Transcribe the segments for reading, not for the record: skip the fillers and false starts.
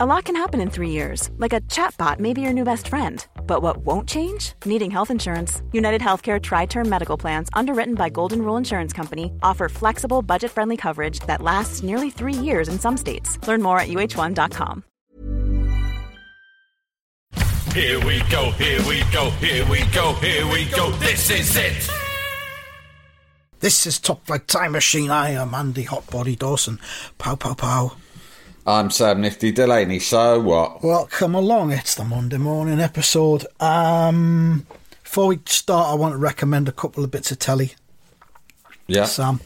A lot can happen in 3 years, like a chatbot may be your new best friend. But what won't change? Needing health insurance. UnitedHealthcare Tri-Term Medical Plans, underwritten by Golden Rule Insurance Company, offer flexible, budget-friendly coverage that lasts nearly 3 years in some states. Learn more at uh1.com. Here we go, here we go, here we go, here we go, this is it! This is Top Flight Time Machine. I am Andy Hotbody Dawson. Pow, pow, pow. I'm Sam Nifty Delaney, so what? Well, come along, it's the Monday morning episode. Before we start, I want to recommend a couple of bits of telly. Yeah. Sam.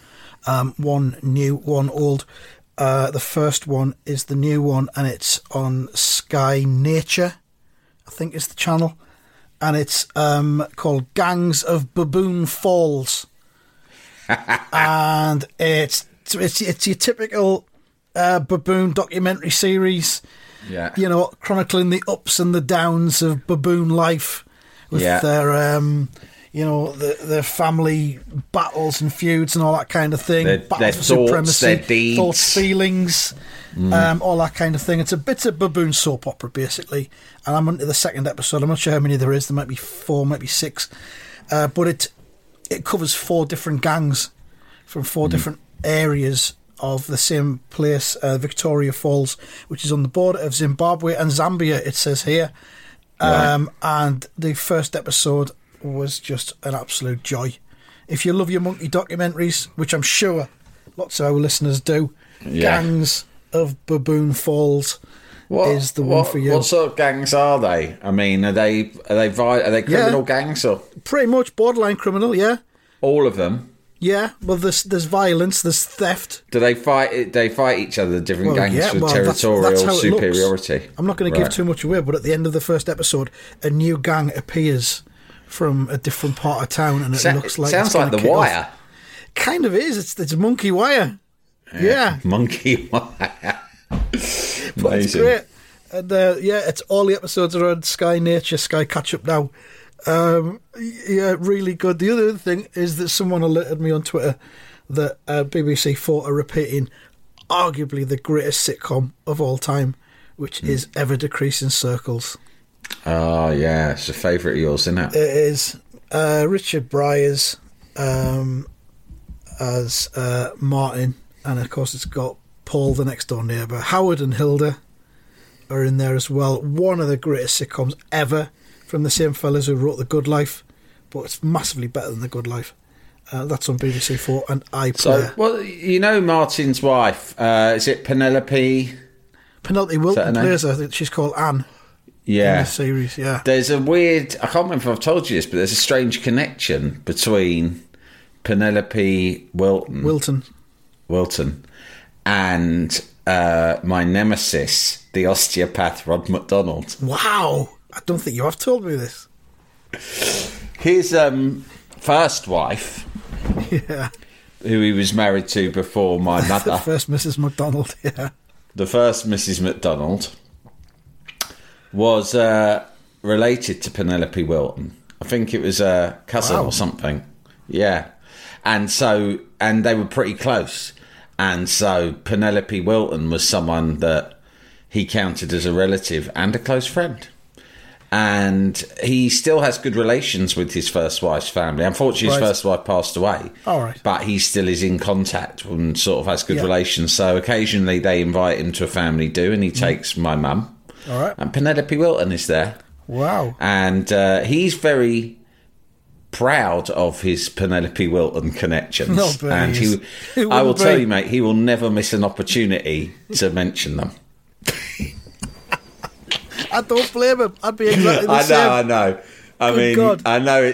One new, one old. The first one is the new one, and it's on Sky Nature, I think is the channel. And it's called Gangs of Baboon Falls. And it's your typical... baboon documentary series, yeah, you know, chronicling the ups and the downs of baboon life with their, you know, their family battles and feuds and all that kind of thing. Battles for supremacy, their deeds, thoughts, feelings, all that kind of thing. It's a bit of baboon soap opera basically, and I'm into the second episode. I'm not sure how many there is. There might be four, might be six, but it covers four different gangs from four different areas of the same place, Victoria Falls, which is on the border of Zimbabwe and Zambia, it says here. Right. And the first episode was just an absolute joy. If you love your monkey documentaries, which I'm sure lots of our listeners do, Gangs of Baboon Falls is the one for you. What sort of gangs are they? I mean, are they criminal gangs? Or pretty much borderline criminal, yeah. All of them? Yeah, well, there's violence, there's theft. Do they fight? They fight each other, different gangs with territorial superiority. Looks. I'm not going to give too much away, but at the end of the first episode, a new gang appears from a different part of town, and it looks like sounds like The Wire. Off. Kind of is. It's Monkey Wire. Yeah. Monkey Wire. Amazing. But it's great. And it's all the episodes are on Sky Nature, Sky Catch Up now. Really good. The other thing is that someone alerted me on Twitter that BBC Four are repeating arguably the greatest sitcom of all time, which is Ever Decreasing Circles. Oh, yeah. It's a favourite of yours, isn't it? It is. Richard Briers as Martin, and of course it's got Paul, the next door neighbour. Howard and Hilda are in there as well. One of the greatest sitcoms ever, from the same fellas who wrote The Good Life, but it's massively better than The Good Life. That's on BBC Four, and iPlayer. So, well, you know Martin's wife, is it Penelope? Penelope Wilton plays her. I think she's called Anne. Yeah. In the series, yeah. There's a weird, I can't remember if I've told you this, but there's a strange connection between Penelope Wilton and my nemesis, the osteopath Rod MacDonald. Wow. I don't think you have told me this. His first wife, who he was married to before my mother. The first Mrs. MacDonald, yeah. The first Mrs. MacDonald was related to Penelope Wilton. I think it was a cousin or something. Yeah. And they were pretty close. And so Penelope Wilton was someone that he counted as a relative and a close friend. And he still has good relations with his first wife's family. Unfortunately, his first wife passed away. All right. But he still is in contact and sort of has good relations. So occasionally they invite him to a family do, and he takes my mum. All right. And Penelope Wilton is there. Wow. And he's very proud of his Penelope Wilton connections. No, but and I will tell you, mate, he will never miss an opportunity to mention them. I don't blame him. I'd be exactly the same. I know. Good God. I know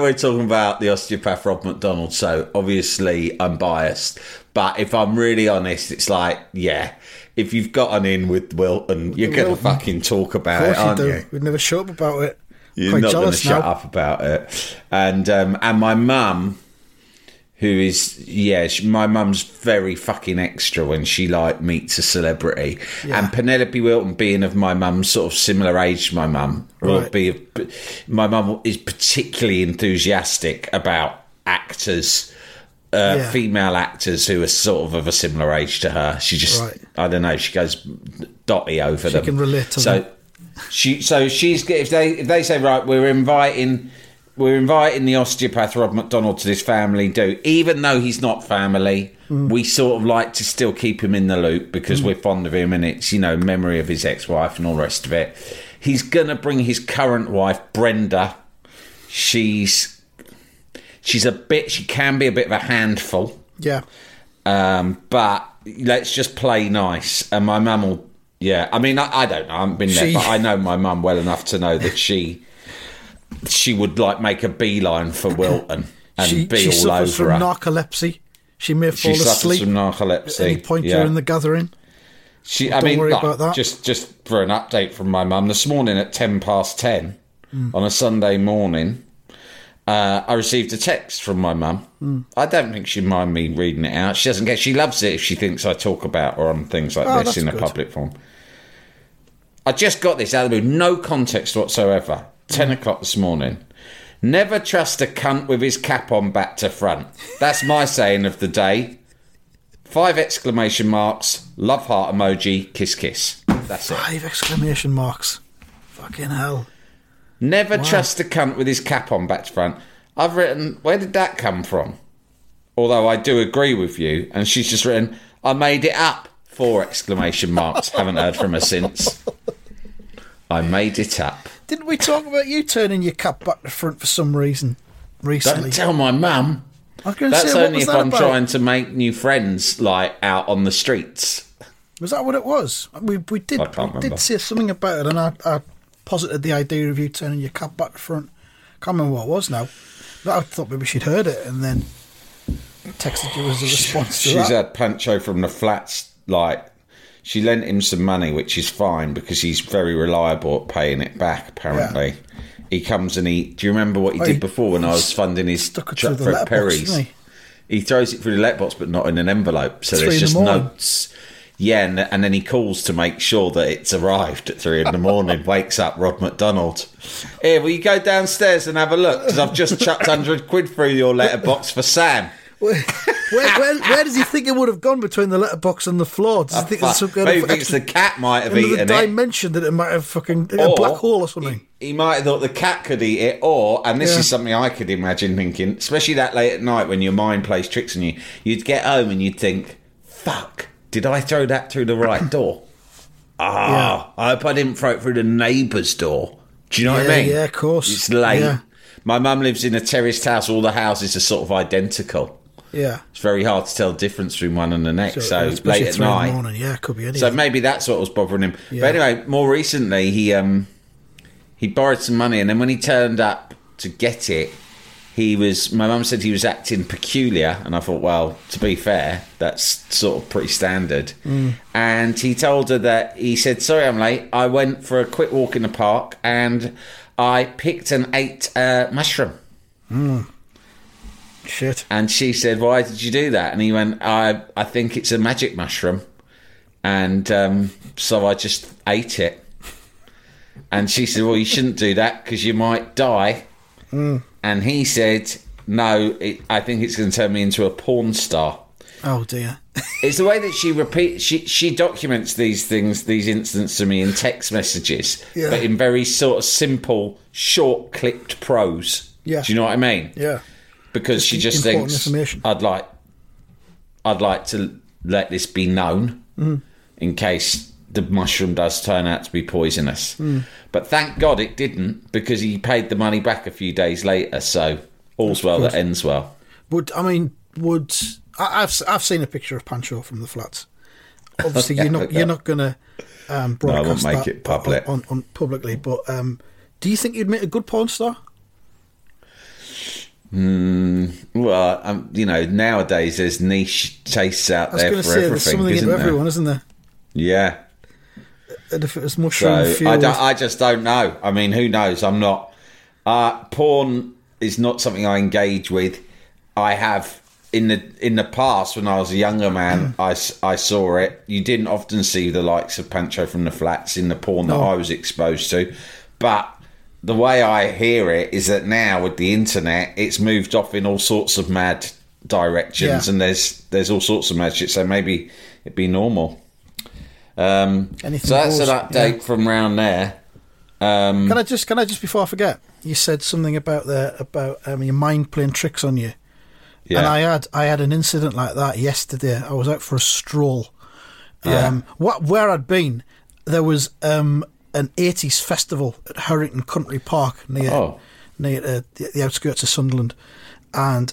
we're talking about the osteopath Rod MacDonald, so obviously I'm biased. But if I'm really honest, it's like, if you've gotten in with Wilton, you're going to fucking talk about it, aren't you? We'd never shut up about it. You're quite not going to shut up about it. And my mum, who is, my mum's very fucking extra when she, meets a celebrity. Yeah. And Penelope Wilton, being of my mum, sort of similar age to my mum, my mum is particularly enthusiastic about actors female actors who are sort of a similar age to her. She just, I don't know, she goes dotty over them. She can relate to them. So she's if they say, right, we're inviting the osteopath Rod MacDonald to this family do, even though he's not family, we sort of like to still keep him in the loop because we're fond of him and it's, you know, memory of his ex-wife and all the rest of it. He's going to bring his current wife, Brenda. She can be a bit of a handful. Yeah. But let's just play nice. And my mum will, I mean, I don't know. I haven't been there, but I know my mum well enough to know that she would like make a beeline for Wilton and be all over her. She suffers from narcolepsy. She may fall asleep from narcolepsy. At any point during the gathering. Don't worry about that. Just for an update from my mum, this morning at 10 past 10 on a Sunday morning, I received a text from my mum. I don't think she'd mind me reading it out. She loves it if she thinks I talk about her on things like this in a public forum. I just got this out of the blue, no context whatsoever. 10 o'clock this morning. Never trust a cunt with his cap on back to front. That's my saying of the day. 5 exclamation marks, love heart emoji, kiss kiss. That's it. 5 exclamation marks. Fucking hell. Never trust a cunt with his cap on back to front. I've written, where did that come from? Although I do agree with you. And she's just written, I made it up. 4 exclamation marks. Haven't heard from her since. I made it up. Didn't we talk about you turning your cap back to front for some reason recently? Don't tell my mum. That's only if I'm trying to make new friends, like, out on the streets. Was that what it was? We did say something about it, and I posited the idea of you turning your cap back to front. Can't remember what it was now. But I thought maybe she'd heard it, and then texted you as a response to that. She's had Pancho from the flats, like... She lent him some money, which is fine because he's very reliable at paying it back, apparently. Yeah. He comes and do you remember what he did before when I was funding his truck for Perry's? He throws it through the letterbox, but not in an envelope. So there's just notes. Yeah, and then he calls to make sure that it's arrived at 3 in the morning, wakes up Rod MacDonald. Here, will you go downstairs and have a look? Because I've just chucked 100 quid through your letterbox for Sam. Where does he think it would have gone between the letterbox and the floor? Does he think there's some kind of the cat might have eaten it? Dimension that it might have fucking a black hole or something. He might have thought the cat could eat it, and this is something I could imagine thinking, especially that late at night when your mind plays tricks on you. You'd get home and you'd think, "Fuck, did I throw that through the right door? I hope I didn't throw it through the neighbour's door." Do you know what I mean? Yeah, of course. It's late. Yeah. My mum lives in a terraced house. All the houses are sort of identical. Yeah, it's very hard to tell the difference between one and the next. So late at night, morning, could be anything. So maybe that's what was bothering him. Yeah. But anyway, more recently, he borrowed some money, and then when he turned up to get it, my mum said he was acting peculiar, and I thought, well, to be fair, that's sort of pretty standard. And he told her that he said, "Sorry, I'm late. I went for a quick walk in the park, and I picked and ate a mushroom." Shit. And she said, "Why did you do that?" And he went, I think it's a magic mushroom, and so I just ate it. And she said, "Well, you shouldn't do that because you might die." And he said, "No, I think it's going to turn me into a porn star." Oh dear. It's the way that she repeats, she documents these things, these incidents to me in text messages, but in very sort of simple, short clipped prose. Yeah. Do you know what I mean? Yeah. Because she just thinks, I'd like to let this be known in case the mushroom does turn out to be poisonous. But thank God it didn't, because he paid the money back a few days later. So all's well that ends well. I've seen a picture of Pancho from the flats. Obviously, you're not going to broadcast that. I won't make it public on publicly. But do you think you'd make a good porn star? Well, you know, nowadays there's niche tastes out there for everything. There's something for everyone, isn't there? Yeah. And if it was mushroom fueled, I just don't know. I mean, who knows? I'm not. Porn is not something I engage with. I have in the past when I was a younger man. I saw it. You didn't often see the likes of Pancho from the flats in the porn that I was exposed to, but. The way I hear it is that now with the internet, it's moved off in all sorts of mad directions, and there's all sorts of magic, so maybe it'd be normal. So that's an update from round there. Can I just before I forget, you said something about your mind playing tricks on you. Yeah. And I had an incident like that yesterday. I was out for a stroll. Where I'd been, there was an 80s festival at Hurrington Country Park near the outskirts of Sunderland, and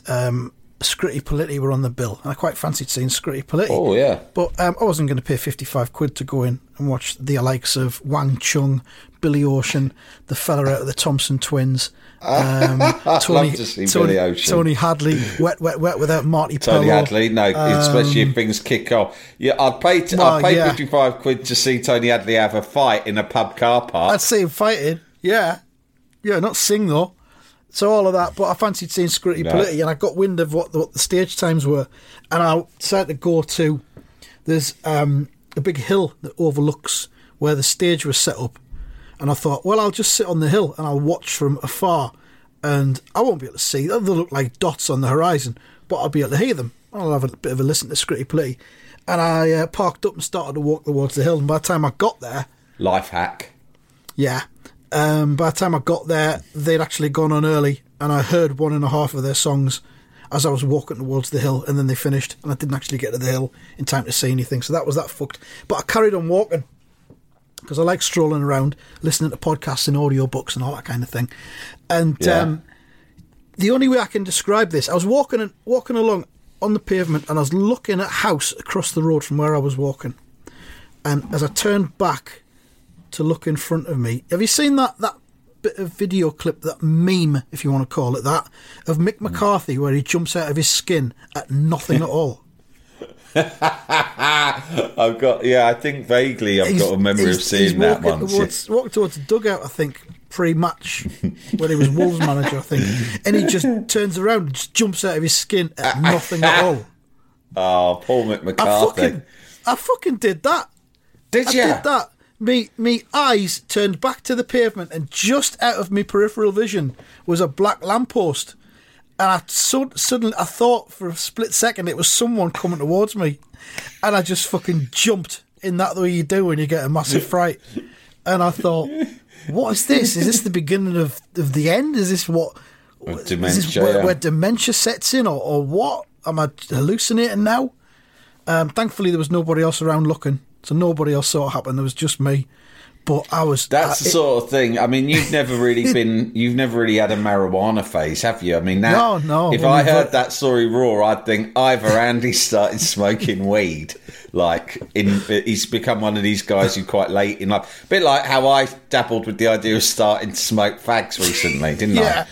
Scritti Politti were on the bill, and I quite fancied seeing Scritti Politti. Oh yeah, but I wasn't going to pay £55 to go in and watch the likes of Wang Chung, Billy Ocean, the fella out of the Thompson Twins, Tony Hadley, wet without Marty. Tony Pello. Hadley, no, especially if things kick off. Yeah, I'd pay £55 to see Tony Hadley have a fight in a pub car park. I'd see him fighting. Yeah, not sing though. So all of that, but I fancied seeing Scritti Politti, and I got wind of what the stage times were, and I decided to go to, there's a big hill that overlooks where the stage was set up, and I thought, well, I'll just sit on the hill and I'll watch from afar, and I won't be able to see them, they'll look like dots on the horizon, but I'll be able to hear them. I'll have a bit of a listen to Scritti Politti, and I parked up and started to walk towards the hill, and by the time I got there... Life hack. Yeah. By the time I got there, they'd actually gone on early, and I heard one and a half of their songs as I was walking towards the hill, and then they finished, and I didn't actually get to the hill in time to see anything, so that was that fucked. But I carried on walking, because I like strolling around, listening to podcasts and audiobooks and all that kind of thing. And the only way I can describe this, I was walking along on the pavement, and I was looking at a house across the road from where I was walking. And as I turned back to look in front of me. Have you seen that bit of video clip, that meme, if you want to call it that, of Mick McCarthy where he jumps out of his skin at nothing at all? I think vaguely I've got a memory of seeing that once. He walked towards the dugout, I think, pre-match, when he was Wolves manager, I think, and he just turns around and just jumps out of his skin at nothing at all. Oh, Paul McCarthy. I fucking did that. Did you? I did that. Me eyes turned back to the pavement, and just out of me peripheral vision was a black lamppost. And I thought for a split second it was someone coming towards me, and I just fucking jumped in that way you do when you get a massive fright. And I thought, what is this? Is this the beginning of the end? Is this where dementia sets in, or what? Am I hallucinating now? Thankfully, there was nobody else around looking. So nobody else saw it happen. There was just me, but I was. That's the sort of thing. I mean, you've never really had a marijuana phase, have you? I mean, no. If I heard that story raw, I'd think either Andy started smoking weed, he's become one of these guys who quite late in life, a bit like how I dabbled with the idea of starting to smoke fags recently, didn't I?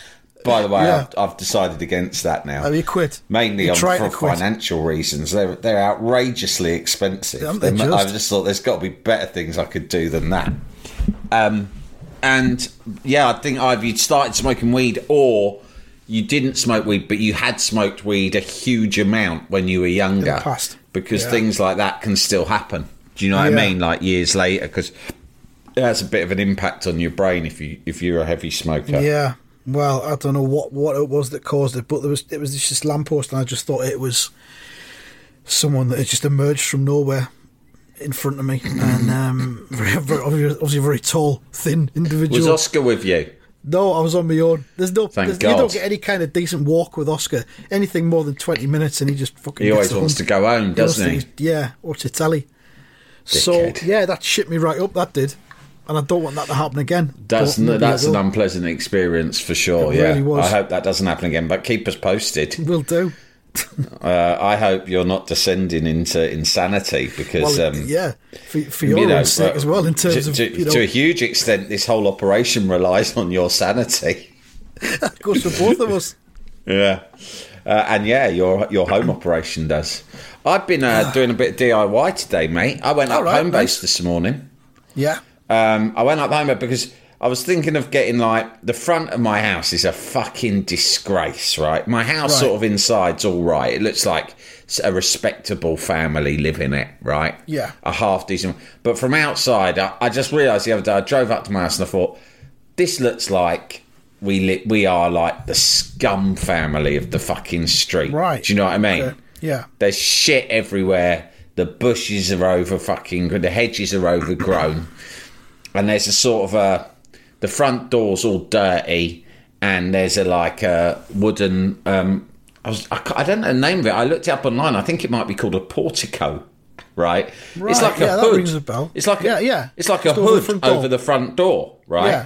By the way, I've decided against that now. Oh, you quit. Mainly for financial reasons. They're outrageously expensive. I just thought there's got to be better things I could do than that. I think either you'd started smoking weed, or you didn't smoke weed, but you had smoked weed a huge amount when you were younger. In the past. Because things like that can still happen. Do you know what I mean? Like years later, because it has a bit of an impact on your brain if you're a heavy smoker. Yeah. Well, I don't know what it was that caused it, but it was just lamppost, and I just thought it was someone that had just emerged from nowhere in front of me, and obviously a very tall, thin individual. Was Oscar with you? No, I was on my own. You don't get any kind of decent walk with Oscar. Anything more than 20 minutes, and he just fucking. He always wants to go home, doesn't he? Yeah, or to telly. So that shit me right up. That did. And I don't want that to happen again. That's an unpleasant experience for sure. Really was. I hope that doesn't happen again. But keep us posted. Will do. I hope you're not descending into insanity, because for your own sake as well. In terms of to a huge extent, this whole operation relies on your sanity. Of course, for both of us. Your home operation does. I've been doing a bit of DIY today, mate. I went up Homebase this morning. Yeah. I went up home because I was thinking of getting, the front of my house is a fucking disgrace, right? My house sort of inside's all right. It looks like a respectable family live in it, right? Yeah. A half decent. But from outside, I just realised the other day, I drove up to my house and I thought, this looks like we are like the scum family of the fucking street. Right. Do you know what I mean? Yeah. There's shit everywhere. The bushes are over fucking, the hedges are overgrown. And there's a sort of a, the front door's all dirty, and there's a like a wooden, I don't know the name of it. I looked it up online. I think it might be called a portico. Right. It's like a hood. That rings a bell. It's like It's like a hood over the front door, right? Yeah.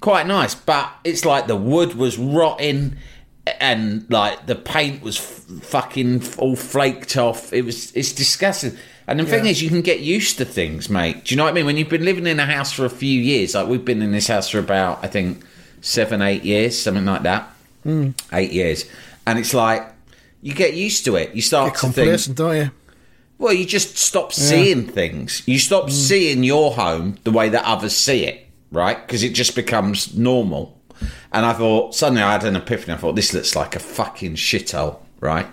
Quite nice, but it's like the wood was rotting and like the paint was fucking all flaked off. It's disgusting. And the thing is, you can get used to things, mate. Do you know what I mean? When you've been living in a house for a few years, like we've been in this house for about, I think, 7-8 years, something like that. 8 years. And it's like, you get used to it. You start to think, don't you? Well, you just stop seeing things. You stop seeing your home the way that others see it, right? Because it just becomes normal. And I thought, suddenly I had an epiphany. I thought, this looks like a fucking shithole, right?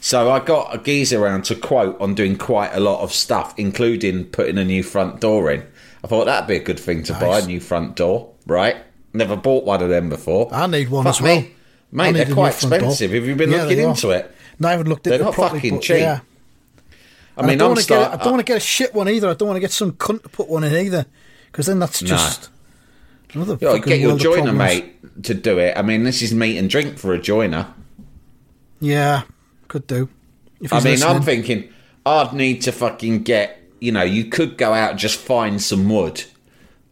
So I got a geezer around to quote on doing quite a lot of stuff, including putting a new front door in. I thought that'd be a good thing to buy, a new front door, right? Never bought one of them before. I need one as well. Mate, they're quite expensive. Have you been looking into it? No, I haven't looked into it. They're not fucking cheap. Yeah. I mean, I don't want to get a shit one either. I don't want to get some cunt to put one in either, because then that's just another. You get your joiner, mate, to do it. I mean, this is meat and drink for a joiner. Yeah, could do. I mean, listening. I'm thinking I'd need to fucking get. You know, you could go out and just find some wood.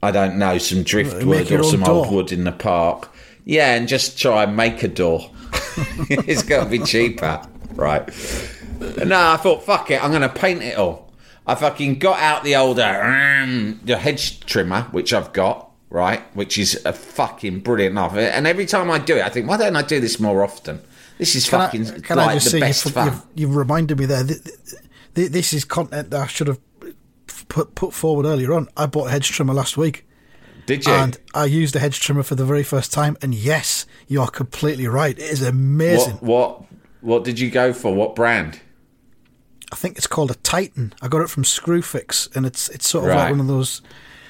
I don't know, some driftwood or some old wood in the park. Yeah, and just try and make a door. It's got to be cheaper, right? No, I thought, fuck it, I'm going to paint it all. I fucking got out the older the hedge trimmer, which I've got, right, which is a fucking brilliant knife. And every time I do it, I think, why don't I do this more often? This is the best fun. You've reminded me there. This is content that I should have put forward earlier on. I bought a hedge trimmer last week. Did you? And I used a hedge trimmer for the very first time. And yes, you are completely right. It is amazing. What did you go for? What brand? I think it's called a Titan. I got it from Screwfix, and it's sort of like one of those.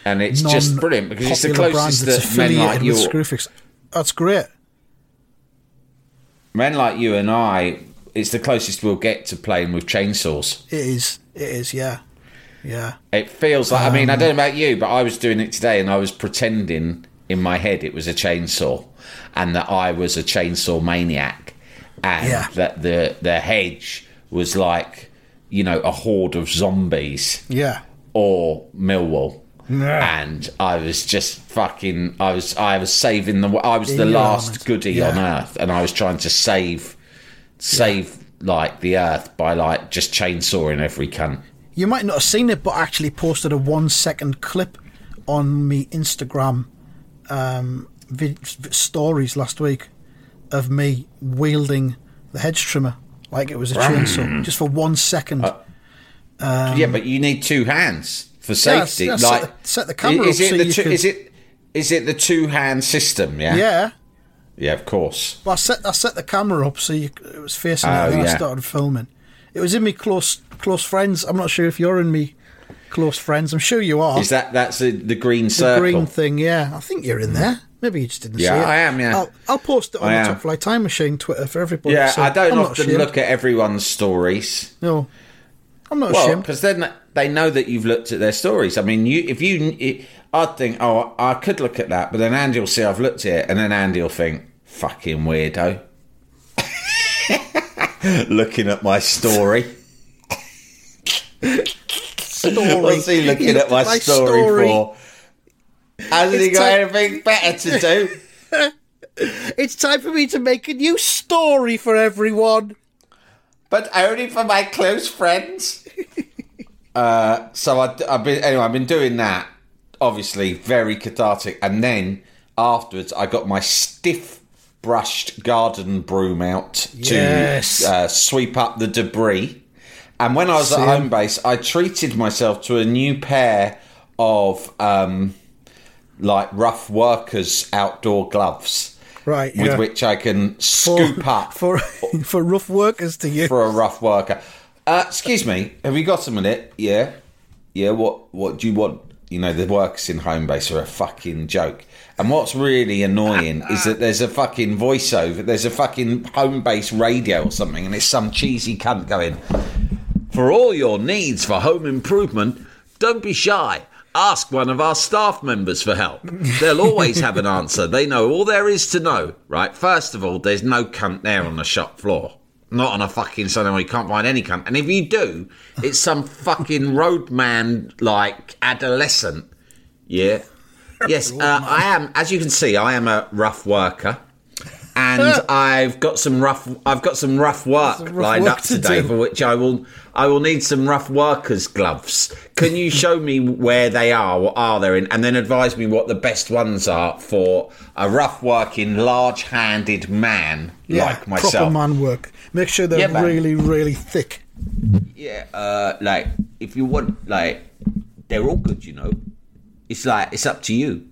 And it's just brilliant because it's the closest that men like you. Screwfix. That's great. Men like you and I, it's the closest we'll get to playing with chainsaws. It is, yeah. Yeah. It feels like, I mean, I don't know about you, but I was doing it today and I was pretending in my head it was a chainsaw and that I was a chainsaw maniac and that the hedge was like, you know, a horde of zombies. Yeah. Or Millwall. Yeah. And I was just fucking... I was saving the... I was the last goodie on Earth, and I was trying to save like, the Earth by, like, just chainsawing every cunt. You might not have seen it, but I actually posted a 1-second clip on me Instagram stories last week of me wielding the hedge trimmer. Like it was a chainsaw, just for 1 second. But you need two hands for safety. Yeah, like set the camera is up. Is it the two-hand system? Yeah. Yeah. Yeah, of course. Well, I set the camera up so it was facing out, and I started filming. It was in me close friends. I'm not sure if you're in me close friends. I'm sure you are. Is that's the green circle? The green thing. Yeah, I think you're in there. Maybe you just didn't see it. Yeah, I am, yeah. I'll post it on the Top Flight Time Machine Twitter for everybody. Yeah, so I don't often look at everyone's stories. No, I'm not ashamed. Well, because then they know that you've looked at their stories. I mean, I'd think, oh, I could look at that, but then Andy will see I've looked at it, and then Andy will think, fucking weirdo. Looking at my story. What's he looking at my story for? Hasn't he got anything better to do? It's time for me to make a new story for everyone. But only for my close friends. I've been doing that. Obviously, very cathartic. And then afterwards, I got my stiff brushed garden broom out to sweep up the debris. And when I was at Homebase, I treated myself to a new pair of... like rough workers' outdoor gloves, right? With which I can scoop up for rough workers to use. For a rough worker, excuse me, have you got a minute? Yeah, yeah. What do you want? You know, the works in Homebase are a fucking joke. And what's really annoying is that there's a fucking voiceover, there's a fucking Homebase radio or something, and it's some cheesy cunt going, for all your needs for home improvement, don't be shy. Ask one of our staff members for help. They'll always have an answer. They know all there is to know, right? First of all, there's no cunt there on the shop floor. Not on a fucking Sunday where you can't find any cunt. And if you do, it's some fucking roadman, like, adolescent. Yeah. Yes, I am, as you can see, I am a rough worker. And I've got some rough work lined up today. For which I will need some rough workers' gloves. Can you show me where they are, what are they in, and then advise me what the best ones are for a rough working, large-handed man like myself? Proper man work. Make sure they're really, really thick. Yeah, like if you want, like they're all good, you know. It's like it's up to you.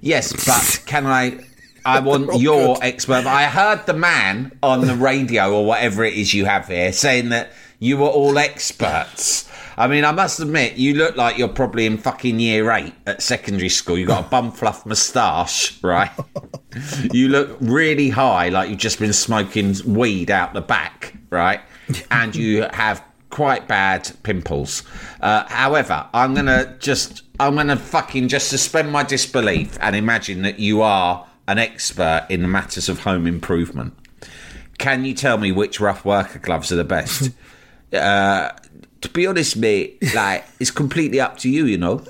Yes, but can I? I want your expert. I heard the man on the radio or whatever it is you have here saying that you were all experts. I mean, I must admit, you look like you're probably in fucking year 8 at secondary school. You've got a bum fluff moustache, right? You look really high, like you've just been smoking weed out the back, right? And you have quite bad pimples. However, I'm going to fucking just suspend my disbelief and imagine that you are an expert in the matters of home improvement. Can you tell me which rough worker gloves are the best? To be honest, mate, like, it's completely up to you, you know.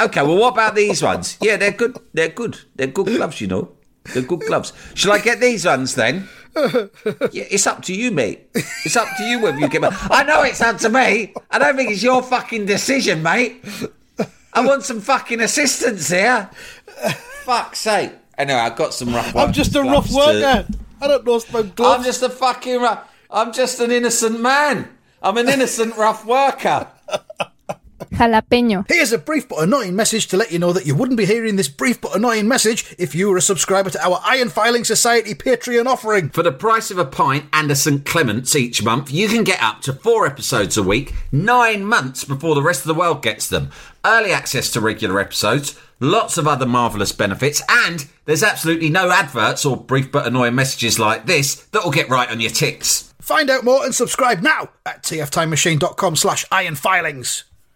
Okay, well, what about these ones? Yeah, they're good. They're good. They're good gloves, you know. They're good gloves. Shall I get these ones then? Yeah, it's up to you, mate. It's up to you whether you get them. I know it's up to me. I don't think it's your fucking decision, mate. I want some fucking assistance here. Fuck's sake. Anyway, I've got some rough work. I'm just a rough worker. I don't know about gloves. I'm just an innocent man. I'm an innocent rough worker. Jalapeno. Here's a brief but annoying message to let you know that you wouldn't be hearing this brief but annoying message if you were a subscriber to our Iron Filing Society Patreon offering. For the price of a pint and a St. Clement's each month, you can get up to 4 episodes a week, 9 months before the rest of the world gets them. Early access to regular episodes, lots of other marvellous benefits, and there's absolutely no adverts or brief but annoying messages like this that will get right on your tits. Find out more and subscribe now at tftimemachine.com/ironfilings.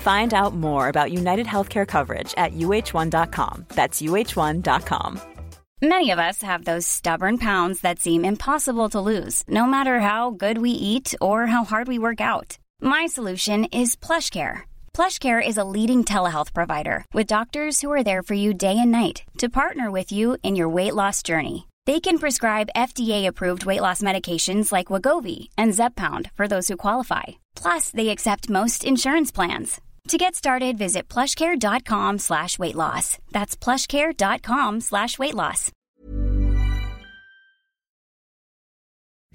Find out more about UnitedHealthcare coverage at uh1.com. That's uh1.com. Many of us have those stubborn pounds that seem impossible to lose, no matter how good we eat or how hard we work out. My solution is PlushCare. PlushCare is a leading telehealth provider with doctors who are there for you day and night to partner with you in your weight loss journey. They can prescribe FDA-approved weight loss medications like Wegovy and Zepbound for those who qualify. Plus, they accept most insurance plans. To get started, visit plushcare.com/weightloss. That's plushcare.com/weightloss.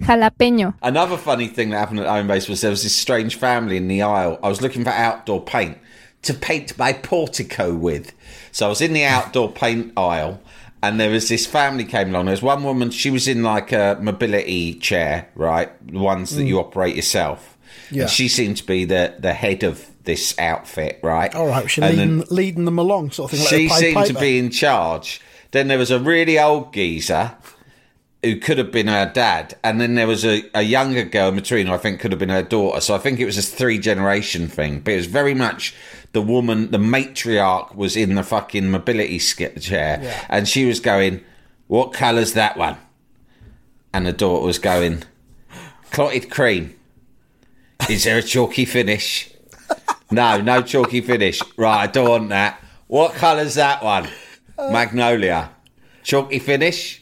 Jalapeno. Another funny thing that happened at Homebase was there was this strange family in the aisle. I was looking for outdoor paint to paint my portico with. So I was in the outdoor paint aisle, and there was this family came along. There was one woman, she was in like a mobility chair, right? The ones that you operate yourself. Yeah. And she seemed to be the head of this outfit, right? All right, she's leading them along, sort of thing. She seemed to be in charge. Then there was a really old geezer who could have been her dad, and then there was a younger girl in between who I think could have been her daughter. So I think it was this 3-generation thing, but it was very much the woman, the matriarch was in the fucking mobility chair, yeah. And she was going, what colour's that one? And the daughter was going, clotted cream. Is there a chalky finish? No chalky finish. Right, I don't want that. What colour's that one? Magnolia. Chalky finish?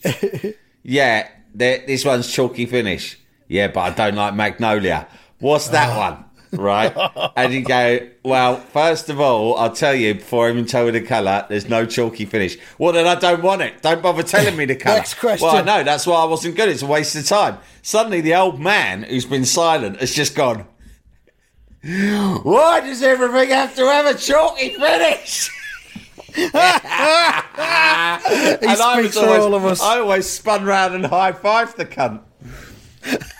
Yeah, this one's chalky finish. Yeah, but I don't like magnolia. What's that one? right? And you go, well, first of all, I'll tell you before I even tell you the colour, there's no chalky finish. Well, then I don't want it. Don't bother telling me the colour. Next question. Well, I know, that's why I wasn't good. It's a waste of time. Suddenly the old man who's been silent has just gone, why does everything have to have a chalky finish? And I always spun round and high-fived the cunt.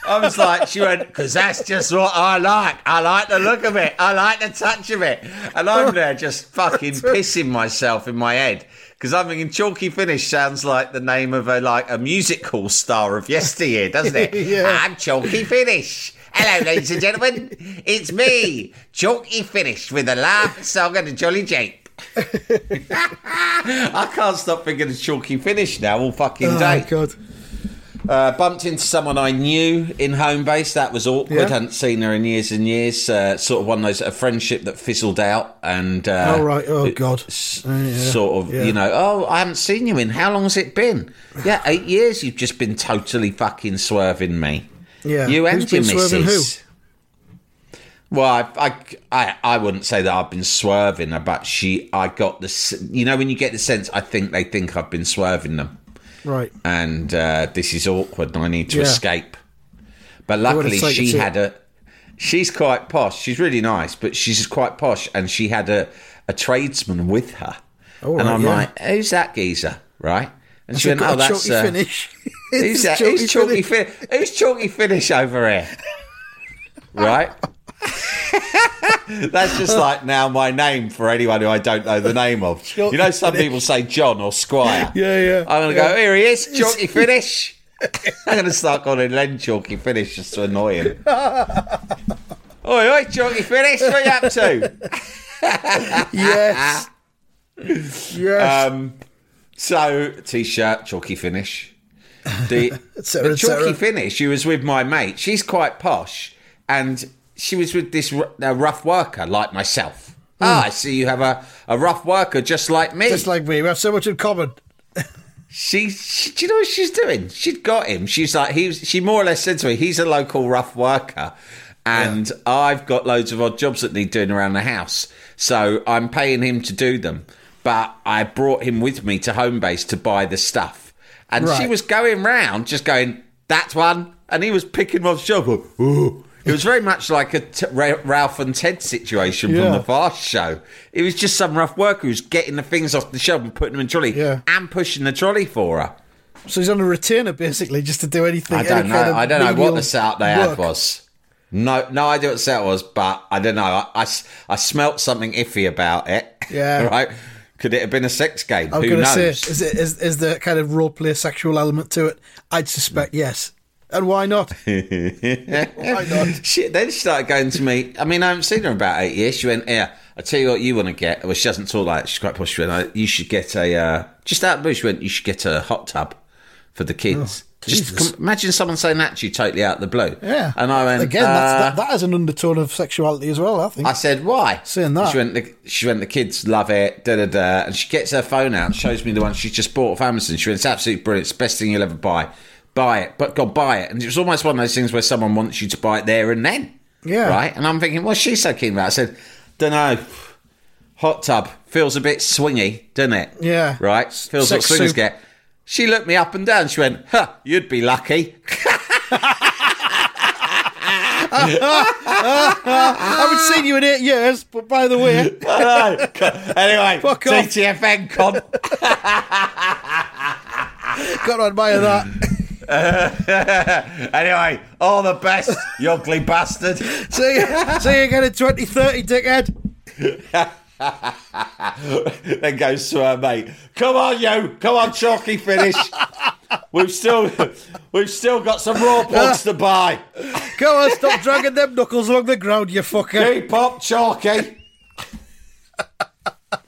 I was like, she went, because that's just what I like. I like the look of it. I like the touch of it. And I'm there just fucking pissing myself in my head because I'm thinking chalky finish sounds like the name of a music hall star of yesteryear, doesn't it? Yeah. I'm chalky finish. Hello, ladies and gentlemen. It's me, chalky finish, with a laugh, song and a jolly jape. I can't stop thinking of chalky finish now all fucking day. Oh god. Bumped into someone I knew in Homebase. That was awkward. Yeah. Hadn't seen her in years and years. Sort of one of those, a friendship that fizzled out. And oh right, oh god, sort of, yeah. You know. Oh, I haven't seen you in how long has it been? Yeah, 8 years. You've just been totally fucking swerving me. Yeah, you and your missus. Who? Well, I wouldn't say that I've been swerving her, but I got this. You know, when you get the sense, I think they think I've been swerving them, right? And this is awkward, and I need to escape. But luckily, she had a. She's quite posh. She's really nice, but she's quite posh, and she had a tradesman with her. Oh, and right, I'm like, who's that geezer, right? And she went, oh, that's a chalky finish. Who's that? Who's chalky finish? Who's chalky finish over here? Right. That's just like now my name for anyone who I don't know the name of. Chalky, you know, some finish. People say John or Squire. Yeah. I'm going to go, here he is, chalky finish. I'm going to start calling Len chalky finish just to annoy him. Oi, chalky finish, what are you up to? Yes. So, T-shirt, chalky finish. The chalky finish, she was with my mate. She's quite posh. And she was with this rough worker like myself. Mm. Ah, I see you have a rough worker just like me. Just like me. We have so much in common. she do you know what she's doing? She'd got him. She's like, she more or less said to me, he's a local rough worker. And I've got loads of odd jobs that need doing around the house. So I'm paying him to do them. But I brought him with me to Homebase to buy the stuff. And she was going round just going, that one. And he was picking Rob's job. Ooh. It was very much like a Ralph and Ted situation from the Fast Show. It was just some rough worker who's getting the things off the shelf and putting them in the trolley and pushing the trolley for her. So he's on a retainer, basically, just to do anything. I don't know what the setup they had was. No idea what the setup was, but I don't know. I smelt something iffy about it. Yeah. Right? Could it have been a sex game? Who knows? Is there kind of role-play sexual element to it? I'd suspect yes. And why not? Why not? Then she started going to me. I mean, I haven't seen her in about 8 years. She went, yeah, I'll tell you what you want to get. Well, she doesn't talk like that. She's quite posh. She went, you should get a... just out of the blue, she went, you should get a hot tub for the kids. Oh, just imagine someone saying that to you totally out of the blue. Yeah. And I went... Again, that is an undertone of sexuality as well, I think. I said, why? Seeing that. She went, the kids love it, da-da-da. And she gets her phone out and shows me the one she just bought off Amazon. She went, it's absolutely brilliant. It's the best thing you'll ever buy. Buy it, but go buy it. And it was almost one of those things where someone wants you to buy it there and then. Yeah. Right? And I'm thinking, what's she so keen about? I said, dunno, hot tub feels a bit swingy, doesn't it? Yeah. Right? Feels like swingers get. She looked me up and down. She went, huh, you'd be lucky. I haven't seen you in 8 years, but by the way. Anyway, TTFN con. Got to admire that. Anyway, all the best, you ugly bastard. See you again in 2030, dickhead. Then goes to her mate. Come on, chalky finish. We've still got some raw plugs to buy. Come on, stop dragging them knuckles along the ground, you fucker. Keep up, chalky. But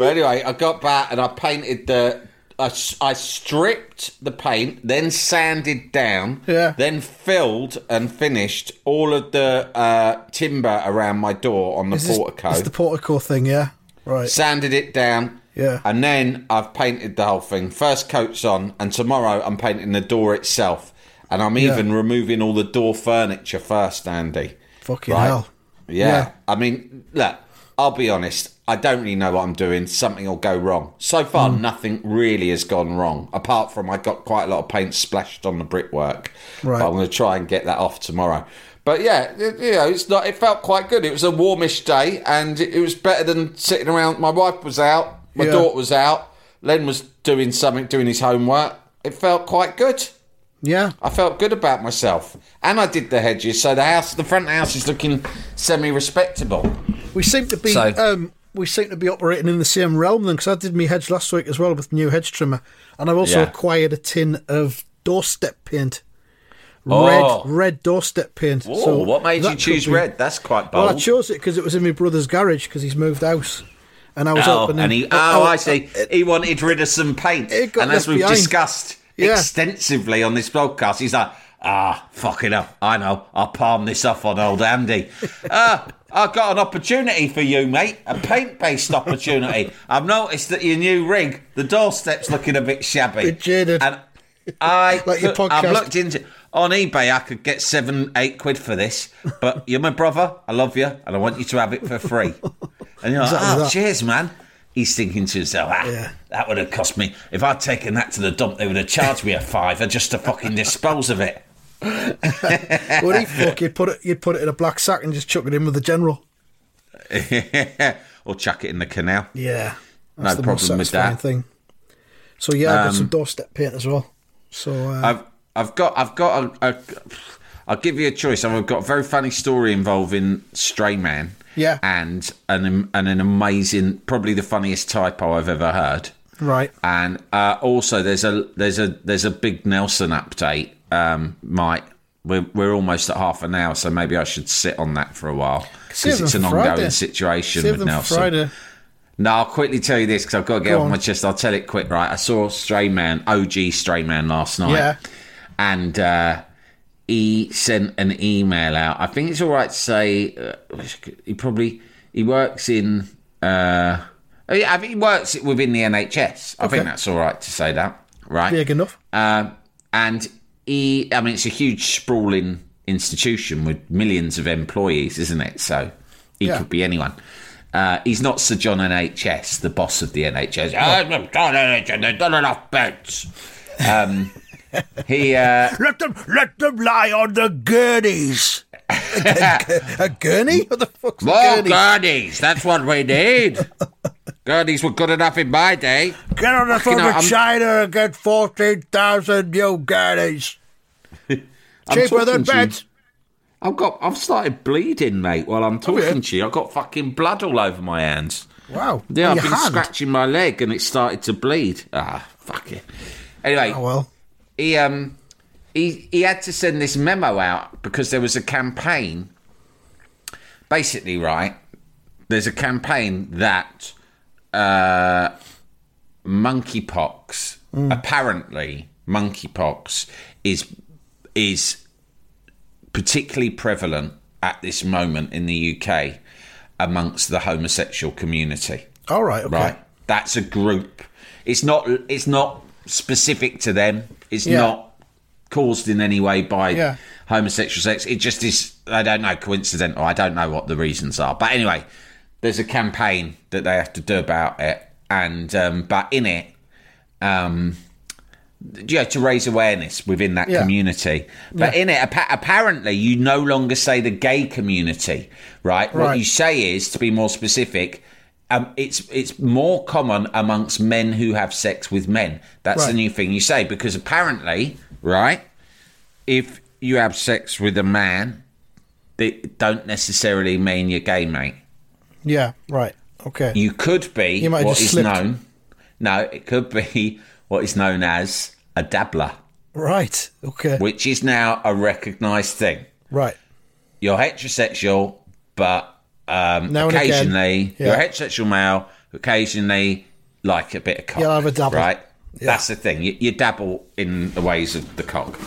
anyway, I got back and I painted the. I stripped the paint, then sanded down, then filled and finished all of the timber around my door on the portico. It's the portico thing, yeah? Right. Sanded it down, and then I've painted the whole thing. First coat's on, and tomorrow I'm painting the door itself. And I'm even removing all the door furniture first, Andy. Fucking right? Hell. Yeah. I mean, look, I'll be honest. I don't really know what I'm doing. Something will go wrong. So far, nothing really has gone wrong, apart from I got quite a lot of paint splashed on the brickwork. Right. But I'm going to try and get that off tomorrow. But yeah, you know, it's not. It felt quite good. It was a warmish day, and it was better than sitting around. My wife was out. My daughter was out. Len was doing something, doing his homework. It felt quite good. Yeah. I felt good about myself. And I did the hedges, so the house, the front house is looking semi-respectable. We seem to be operating in the same realm then, because I did my hedge last week as well with new hedge trimmer. And I've also acquired a tin of doorstep paint. Red doorstep paint. Whoa, so what made you choose red? That's quite bold. Well, I chose it because it was in my brother's garage because he's moved house. And I was opening... And I see. He wanted rid of some paint. And as we've discussed... Yeah. Extensively on this podcast, he's like, fucking hell, I know, I'll palm this off on old Andy. I've got an opportunity for you, mate, a paint-based opportunity. I've noticed that your new rig, the doorstep's looking a bit shabby. Bit jaded. And I've looked into... On eBay, I could get 7-8 quid for this, but you're my brother, I love you, and I want you to have it for free. And you're like, cheers, man. He's thinking to himself, that would have cost me. If I'd taken that to the dump, they would have charged me a £5 just to fucking dispose of it. Well, you'd put it in a black sack and just chuck it in with the general. Or chuck it in the canal. Yeah. No problem with that. Thing. So, yeah, I've got some doorstep paint as well. So I'll give you a choice. I've got a very funny story involving Stray Man. Yeah. And an amazing, probably the funniest typo I've ever heard. Right. And also there's a big Nelson update. We're almost at half an hour, so maybe I should sit on that for a while because it's an ongoing situation with Nelson. Friday. No, I'll quickly tell you this because I've got to get off my chest. I'll tell it quick. Right. I saw OG Stray Man last night. Yeah. And he sent an email out. I think it's all right to say he works in. I think he works within the NHS. I think that's all right to say that, right? Big enough. And it's a huge sprawling institution with millions of employees, isn't it? So he could be anyone. He's not Sir John NHS, the boss of the NHS. Oh, John NHS, they've done enough beds. He let them lie on the gurneys. A gurney? What the fuck's more gurneys? Gurneys? That's what we need. Gurneys were good enough in my day. Get on the phone with China and get 14,000 new gurneys. Cheaper than beds. I've started bleeding, mate. While I'm talking to you, I've got fucking blood all over my hands. Wow. Yeah, I've been scratching my leg and it started to bleed. Ah, fuck it. Anyway. Oh well. He had to send this memo out because there was a campaign. Basically, right, there's a campaign that monkeypox, apparently monkeypox is particularly prevalent at this moment in the UK amongst the homosexual community. All right, okay. Right? That's a group. It's not specific to them. It's not caused in any way by homosexual sex. It just is, I don't know, coincidental. I don't know what the reasons are. But anyway, there's a campaign that they have to do about it. And but in it, to raise awareness within that community. But in it, apparently, you no longer say the gay community, right? What you say is, to be more specific... it's more common amongst men who have sex with men. That's the new thing you say, because apparently, right, if you have sex with a man, they don't necessarily mean you're gay, mate. Yeah, right, okay. You could be it could be what is known as a dabbler. Right, okay. Which is now a recognised thing. Right. You're heterosexual, but... occasionally, you're a heterosexual male, occasionally like a bit of cock. You'll have a dabble. Right? Yeah. That's the thing. You dabble in the ways of the cock.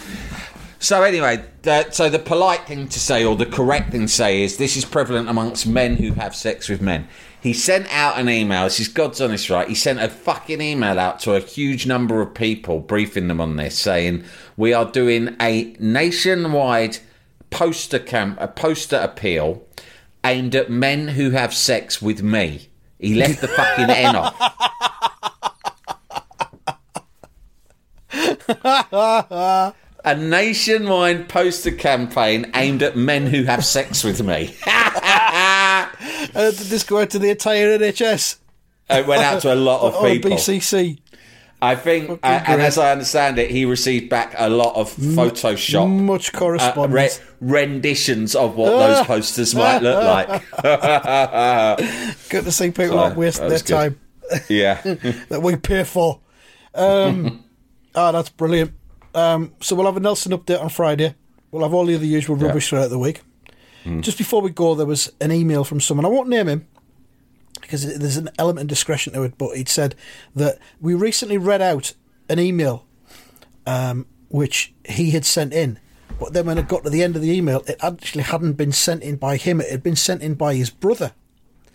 So anyway, so the polite thing to say, or the correct thing to say, is this is prevalent amongst men who have sex with men. He sent out an email. This is God's honest, right? He sent a fucking email out to a huge number of people, briefing them on this, saying, we are doing a nationwide... a poster appeal aimed at men who have sex with me. He left the fucking N off. A nationwide poster campaign aimed at men who have sex with me. Did this go out to the entire NHS? It went out to a lot of people. Or BCC. I think, and as I understand it, he received back a lot of Photoshop. Much correspondence. Renditions of what those posters might look like. Good to see people not wasting their time. Yeah. That we pay for. That's brilliant. So we'll have a Nelson update on Friday. We'll have all the other usual rubbish throughout the week. Mm. Just before we go, there was an email from someone. I won't name him, because there's an element of discretion to it, but he'd said that we recently read out an email which he had sent in, but then when it got to the end of the email, it actually hadn't been sent in by him. It had been sent in by his brother.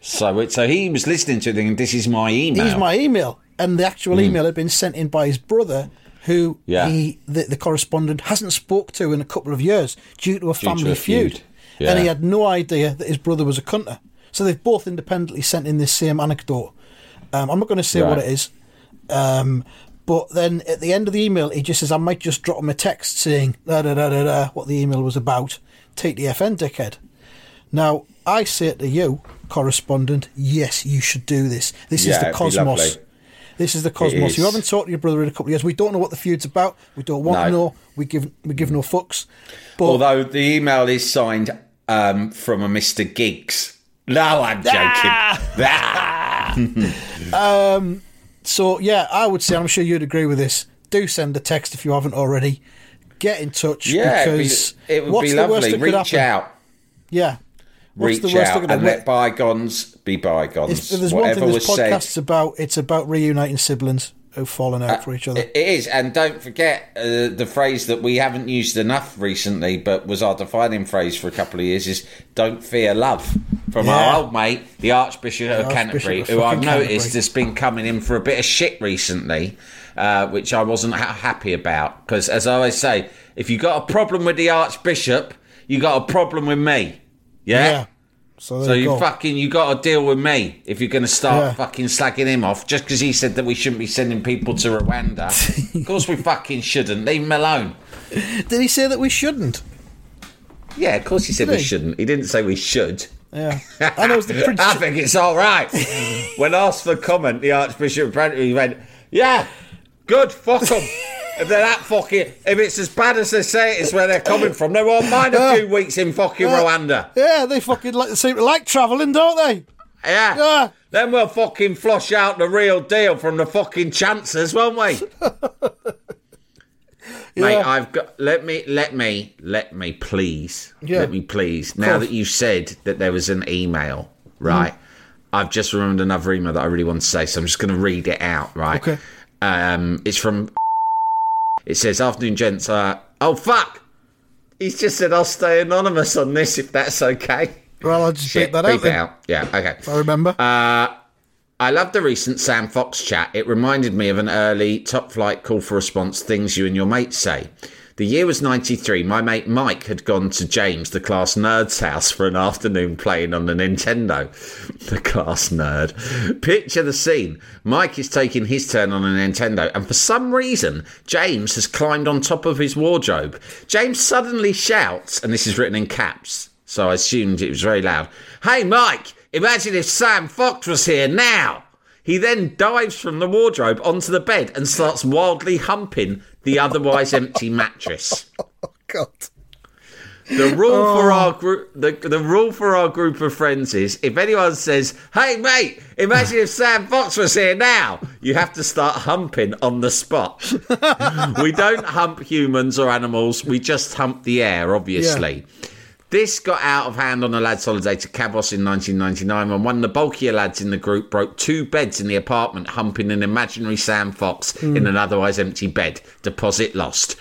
So he was listening to it and this is my email. This is my email. And the actual email had been sent in by his brother, who the correspondent hasn't spoke to in a couple of years due to a family feud. Yeah. And he had no idea that his brother was a cunter. So they've both independently sent in this same anecdote. I'm not going to say what it is. But then at the end of the email, he just says, I might just drop him a text saying what the email was about. Take the FN, dickhead. Now, I say to you, correspondent, yes, you should do this. This is the cosmos. This is the cosmos. You haven't talked to your brother in a couple of years. We don't know what the feud's about. We don't want to know. We give no fucks. But although the email is signed from a Mr. Giggs. No, I'm joking. So, I would say, I'm sure you'd agree with this. Do send a text if you haven't already. Get in touch. Yeah, because it would be lovely. Reach out. Yeah. Reach out and let bygones be bygones. There's whatever one thing this podcast's said, about. It's about reuniting siblings who've fallen out for each other. It is. And don't forget the phrase that we haven't used enough recently, but was our defining phrase for a couple of years, is don't fear love. From our old mate, the Archbishop of Canterbury, who I've noticed has been coming in for a bit of shit recently, which I wasn't happy about. Because as I always say, if you got a problem with the Archbishop, you got a problem with me. Yeah? So you got to deal with me if you're going to start fucking slagging him off. Just because he said that we shouldn't be sending people to Rwanda. Of course we fucking shouldn't. Leave him alone. Did he say that we shouldn't? Yeah, of course he said we shouldn't. He didn't say we should. Yeah, I think it's all right. When asked for comment, the Archbishop of Canterbury went, "Yeah, good, fuck them. If they're that fucking, if it's as bad as they say it's where they're coming from, they won't mind a few weeks in fucking Rwanda. Yeah, they fucking seem to like travelling, don't they? Yeah. Then we'll fucking flush out the real deal from the fucking chancers, won't we?" Mate, I've got. Let me, please. Yeah. Let me, please. Now that you said that there was an email, right? I've just remembered another email that I really want to say, so I'm just going to read it out, right? Okay. It's from. It says, "Afternoon, gents. Oh fuck! He's just said I'll stay anonymous on this if that's okay. Well, I'll just beat that out. Yeah. Okay. I remember. I love the recent Sam Fox chat. It reminded me of an early Top Flight call for response, things you and your mates say. The year was 93. My mate Mike had gone to James, the class nerd's house, for an afternoon playing on the Nintendo. The class nerd. Picture the scene. Mike is taking his turn on a Nintendo, and for some reason, James has climbed on top of his wardrobe. James suddenly shouts, and this is written in caps, so I assumed it was very loud, 'Hey, Mike! Imagine if Sam Fox was here now.' He then dives from the wardrobe onto the bed and starts wildly humping the otherwise empty mattress. Oh, God. The rule for our group of friends is, if anyone says, 'Hey, mate, imagine if Sam Fox was here now,' you have to start humping on the spot. We don't hump humans or animals. We just hump the air, obviously. Yeah. This got out of hand on a lad's holiday to Cabos in 1999 when one of the bulkier lads in the group broke two beds in the apartment, humping an imaginary Sam Fox in an otherwise empty bed. Deposit lost."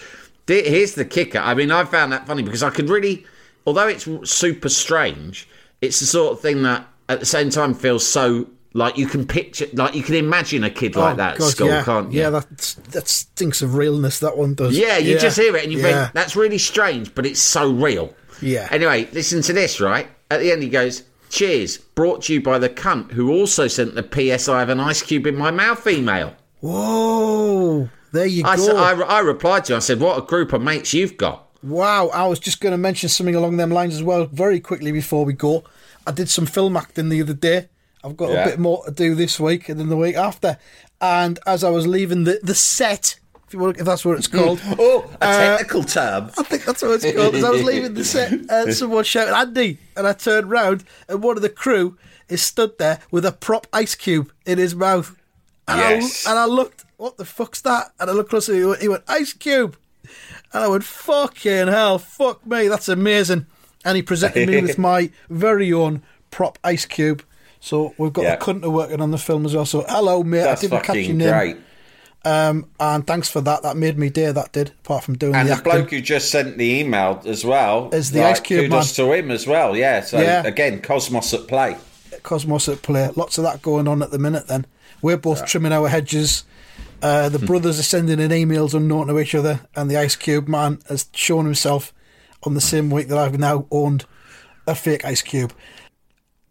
Here's the kicker. I mean, I found that funny because I could really, although it's super strange, it's the sort of thing that at the same time feels so, like you can picture, like you can imagine a kid like that at school, can't you? Yeah, that stinks of realness, that one does. Yeah, you just hear it and you think, that's really strange, but it's so real. Yeah. Anyway, listen to this, right? At the end he goes, "Cheers, brought to you by the cunt who also sent the PS I have an ice cube in my mouth" email. Whoa. There you go. I replied to him. I said, what a group of mates you've got. Wow. I was just going to mention something along them lines as well very quickly before we go. I did some film acting the other day. I've got a bit more to do this week and then the week after. And as I was leaving the set, if that's what it's called. A technical term. I think that's what it's called. As I was leaving the set, someone shouted, "Andy!" And I turned round and one of the crew is stood there with a prop ice cube in his mouth. And I looked, what the fuck's that? And I looked closer, he went, "Ice cube." And I went, fucking hell, fuck me, that's amazing. And he presented me with my very own prop ice cube. So we've got the cunt working on the film as well. So hello, mate, that's I didn't catch your name. Great. And thanks for that. That made me day, that did, apart from doing the acting. Bloke who just sent the email as well. Is the ice cube kudos man. To him as well, yeah. So again, Cosmos at play. Cosmos at play. Lots of that going on at the minute then. We're both trimming our hedges. The brothers are sending in emails unknown to each other, and the Ice Cube man has shown himself on the same week that I've now owned a fake Ice Cube.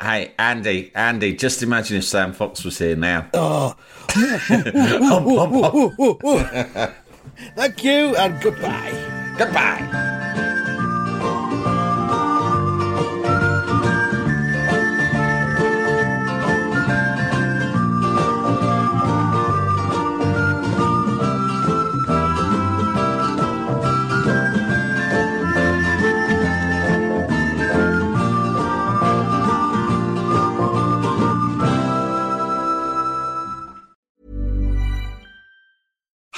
Hey, Andy, just imagine if Sam Fox was here now. Oh. Thank you, and goodbye. Goodbye.